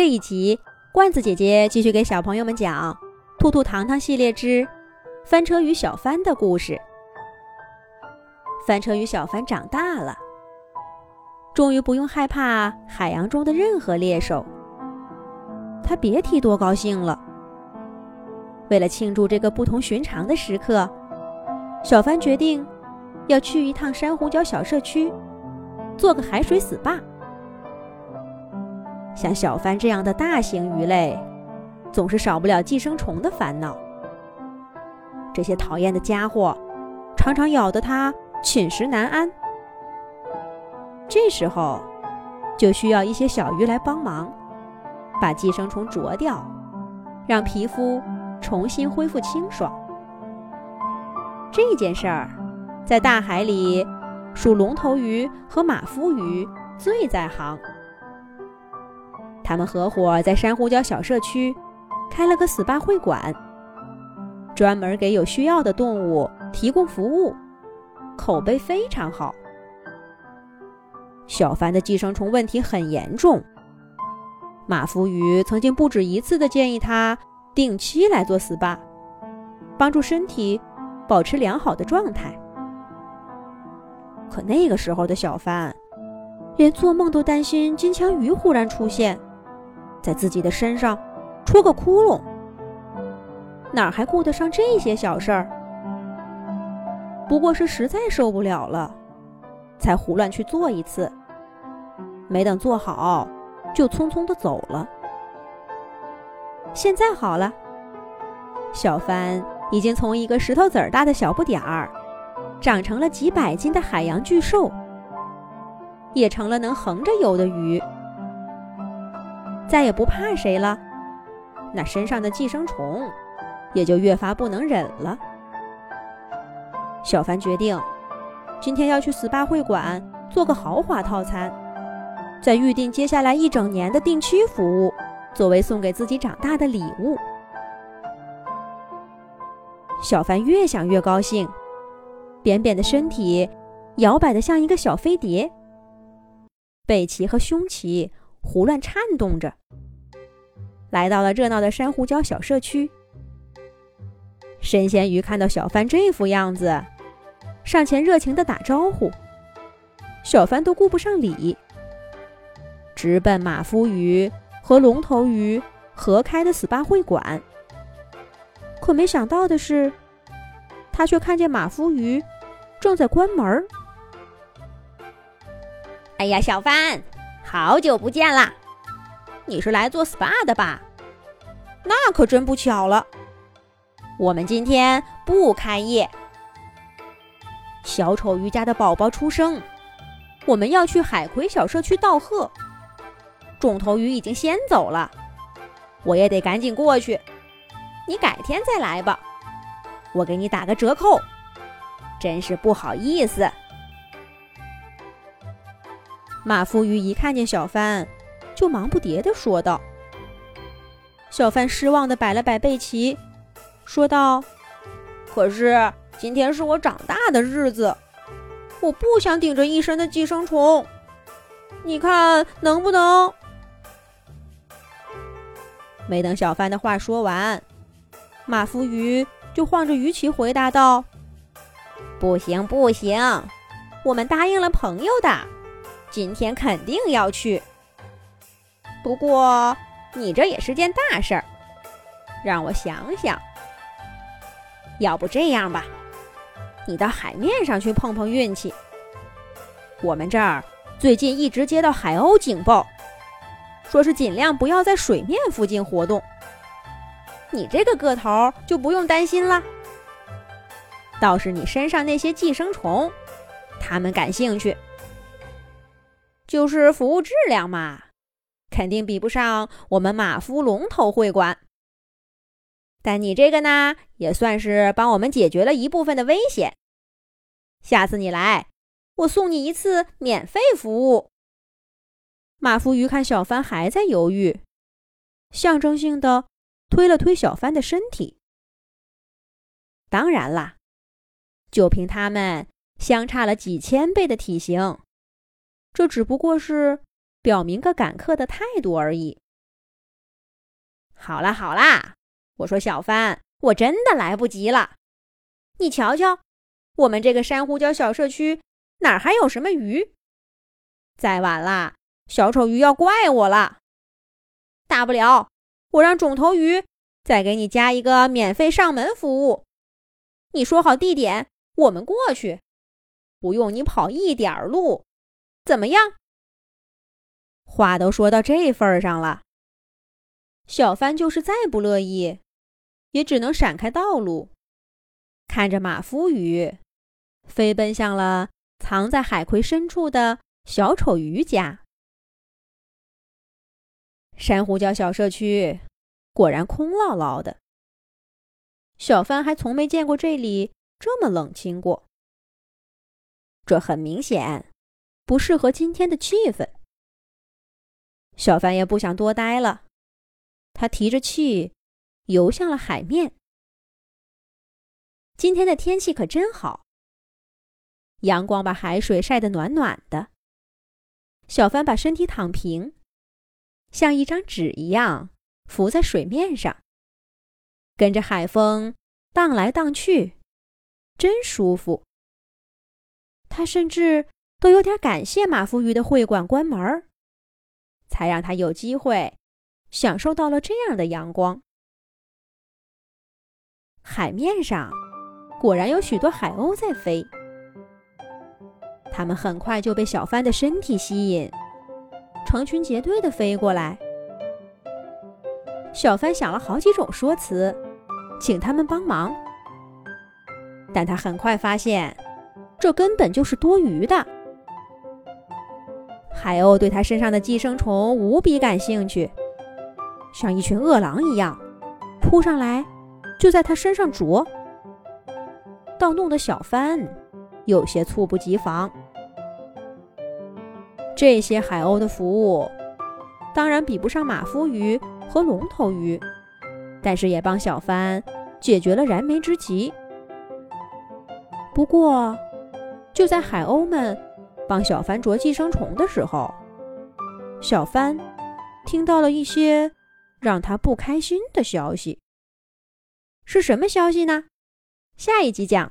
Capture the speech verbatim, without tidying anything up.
这一集，罐子姐姐继续给小朋友们讲兔兔糖糖系列之翻车与小帆的故事。翻车与小帆长大了，终于不用害怕海洋中的任何猎手，他别提多高兴了。为了庆祝这个不同寻常的时刻，小帆决定要去一趟珊瑚礁小社区，做个海水S P A。像小帆这样的大型鱼类，总是少不了寄生虫的烦恼。这些讨厌的家伙，常常咬得它寝食难安。这时候，就需要一些小鱼来帮忙，把寄生虫啄掉，让皮肤重新恢复清爽。这件事儿，在大海里，属龙头鱼和马夫鱼最在行。他们合伙在珊瑚礁小社区开了个S P A会馆，专门给有需要的动物提供服务，口碑非常好。小帆的寄生虫问题很严重，马夫鱼曾经不止一次地建议他定期来做S P A，帮助身体保持良好的状态。可那个时候的小帆，连做梦都担心金枪鱼忽然出现在自己的身上戳个窟窿，哪还顾得上这些小事儿？不过是实在受不了了，才胡乱去做一次，没等做好就匆匆地走了。现在好了，小帆已经从一个石头子儿大的小不点儿，长成了几百斤的海洋巨兽，也成了能横着游的鱼，再也不怕谁了。那身上的寄生虫也就越发不能忍了。小帆决定今天要去S P A会馆做个豪华套餐，再预定接下来一整年的定期服务，作为送给自己长大的礼物。小帆越想越高兴，扁扁的身体摇摆得像一个小飞碟，背鳍和胸鳍胡乱颤动着，来到了热闹的珊瑚礁小社区。神仙鱼看到小帆这副样子，上前热情地打招呼，小帆都顾不上理，直奔马夫鱼和龙头鱼合开的S P A会馆。可没想到的是，他却看见马夫鱼正在关门。哎呀，小帆，好久不见啦！你是来做S P A的吧？那可真不巧了，我们今天不开业。小丑鱼家的宝宝出生，我们要去海葵小社区道贺。肿头鱼已经先走了，我也得赶紧过去。你改天再来吧，我给你打个折扣。真是不好意思。马夫鱼一看见小帆，就忙不迭地说道。小帆失望地摆了摆背鳍，说道：可是今天是我长大的日子，我不想顶着一身的寄生虫，你看能不能？没等小帆的话说完，马夫鱼就晃着鱼鳍回答道：不行不行，我们答应了朋友的，今天肯定要去。不过你这也是件大事儿，让我想想。要不这样吧，你到海面上去碰碰运气。我们这儿最近一直接到海鸥警报，说是尽量不要在水面附近活动。你这个个头就不用担心了。倒是你身上那些寄生虫，他们感兴趣。就是服务质量嘛，肯定比不上我们马夫龙头会馆。但你这个呢，也算是帮我们解决了一部分的危险。下次你来，我送你一次免费服务。马夫鱼看小帆还在犹豫，象征性的推了推小帆的身体。当然啦，就凭他们相差了几千倍的体型，这只不过是表明个赶客的态度而已。好啦好啦，我说小帆，我真的来不及了。你瞧瞧，我们这个珊瑚礁小社区哪还有什么鱼？再晚啦，小丑鱼要怪我了。大不了，我让肿头鱼再给你加一个免费上门服务。你说好地点，我们过去，不用你跑一点路，怎么样？话都说到这份上了，小帆就是再不乐意，也只能闪开道路，看着马夫鱼飞奔向了藏在海葵深处的小丑鱼家。珊瑚礁小社区果然空落落的，小帆还从没见过这里这么冷清过。这很明显不适合今天的气氛。小帆也不想多待了，他提着气游向了海面。今天的天气可真好，阳光把海水晒得暖暖的。小帆把身体躺平，像一张纸一样浮在水面上，跟着海风荡来荡去，真舒服。他甚至都有点感谢马夫鱼的会馆关门，才让他有机会享受到了这样的阳光。海面上果然有许多海鸥在飞，它们很快就被小帆的身体吸引，成群结队地飞过来。小帆想了好几种说辞，请他们帮忙，但他很快发现这根本就是多余的。海鸥对他身上的寄生虫无比感兴趣，像一群饿狼一样扑上来，就在他身上啄，倒弄得小帆有些猝不及防。这些海鸥的服务当然比不上马夫鱼和龙头鱼，但是也帮小帆解决了燃眉之急。不过就在海鸥们帮小帆啄寄生虫的时候，小帆听到了一些让他不开心的消息。是什么消息呢？下一集讲。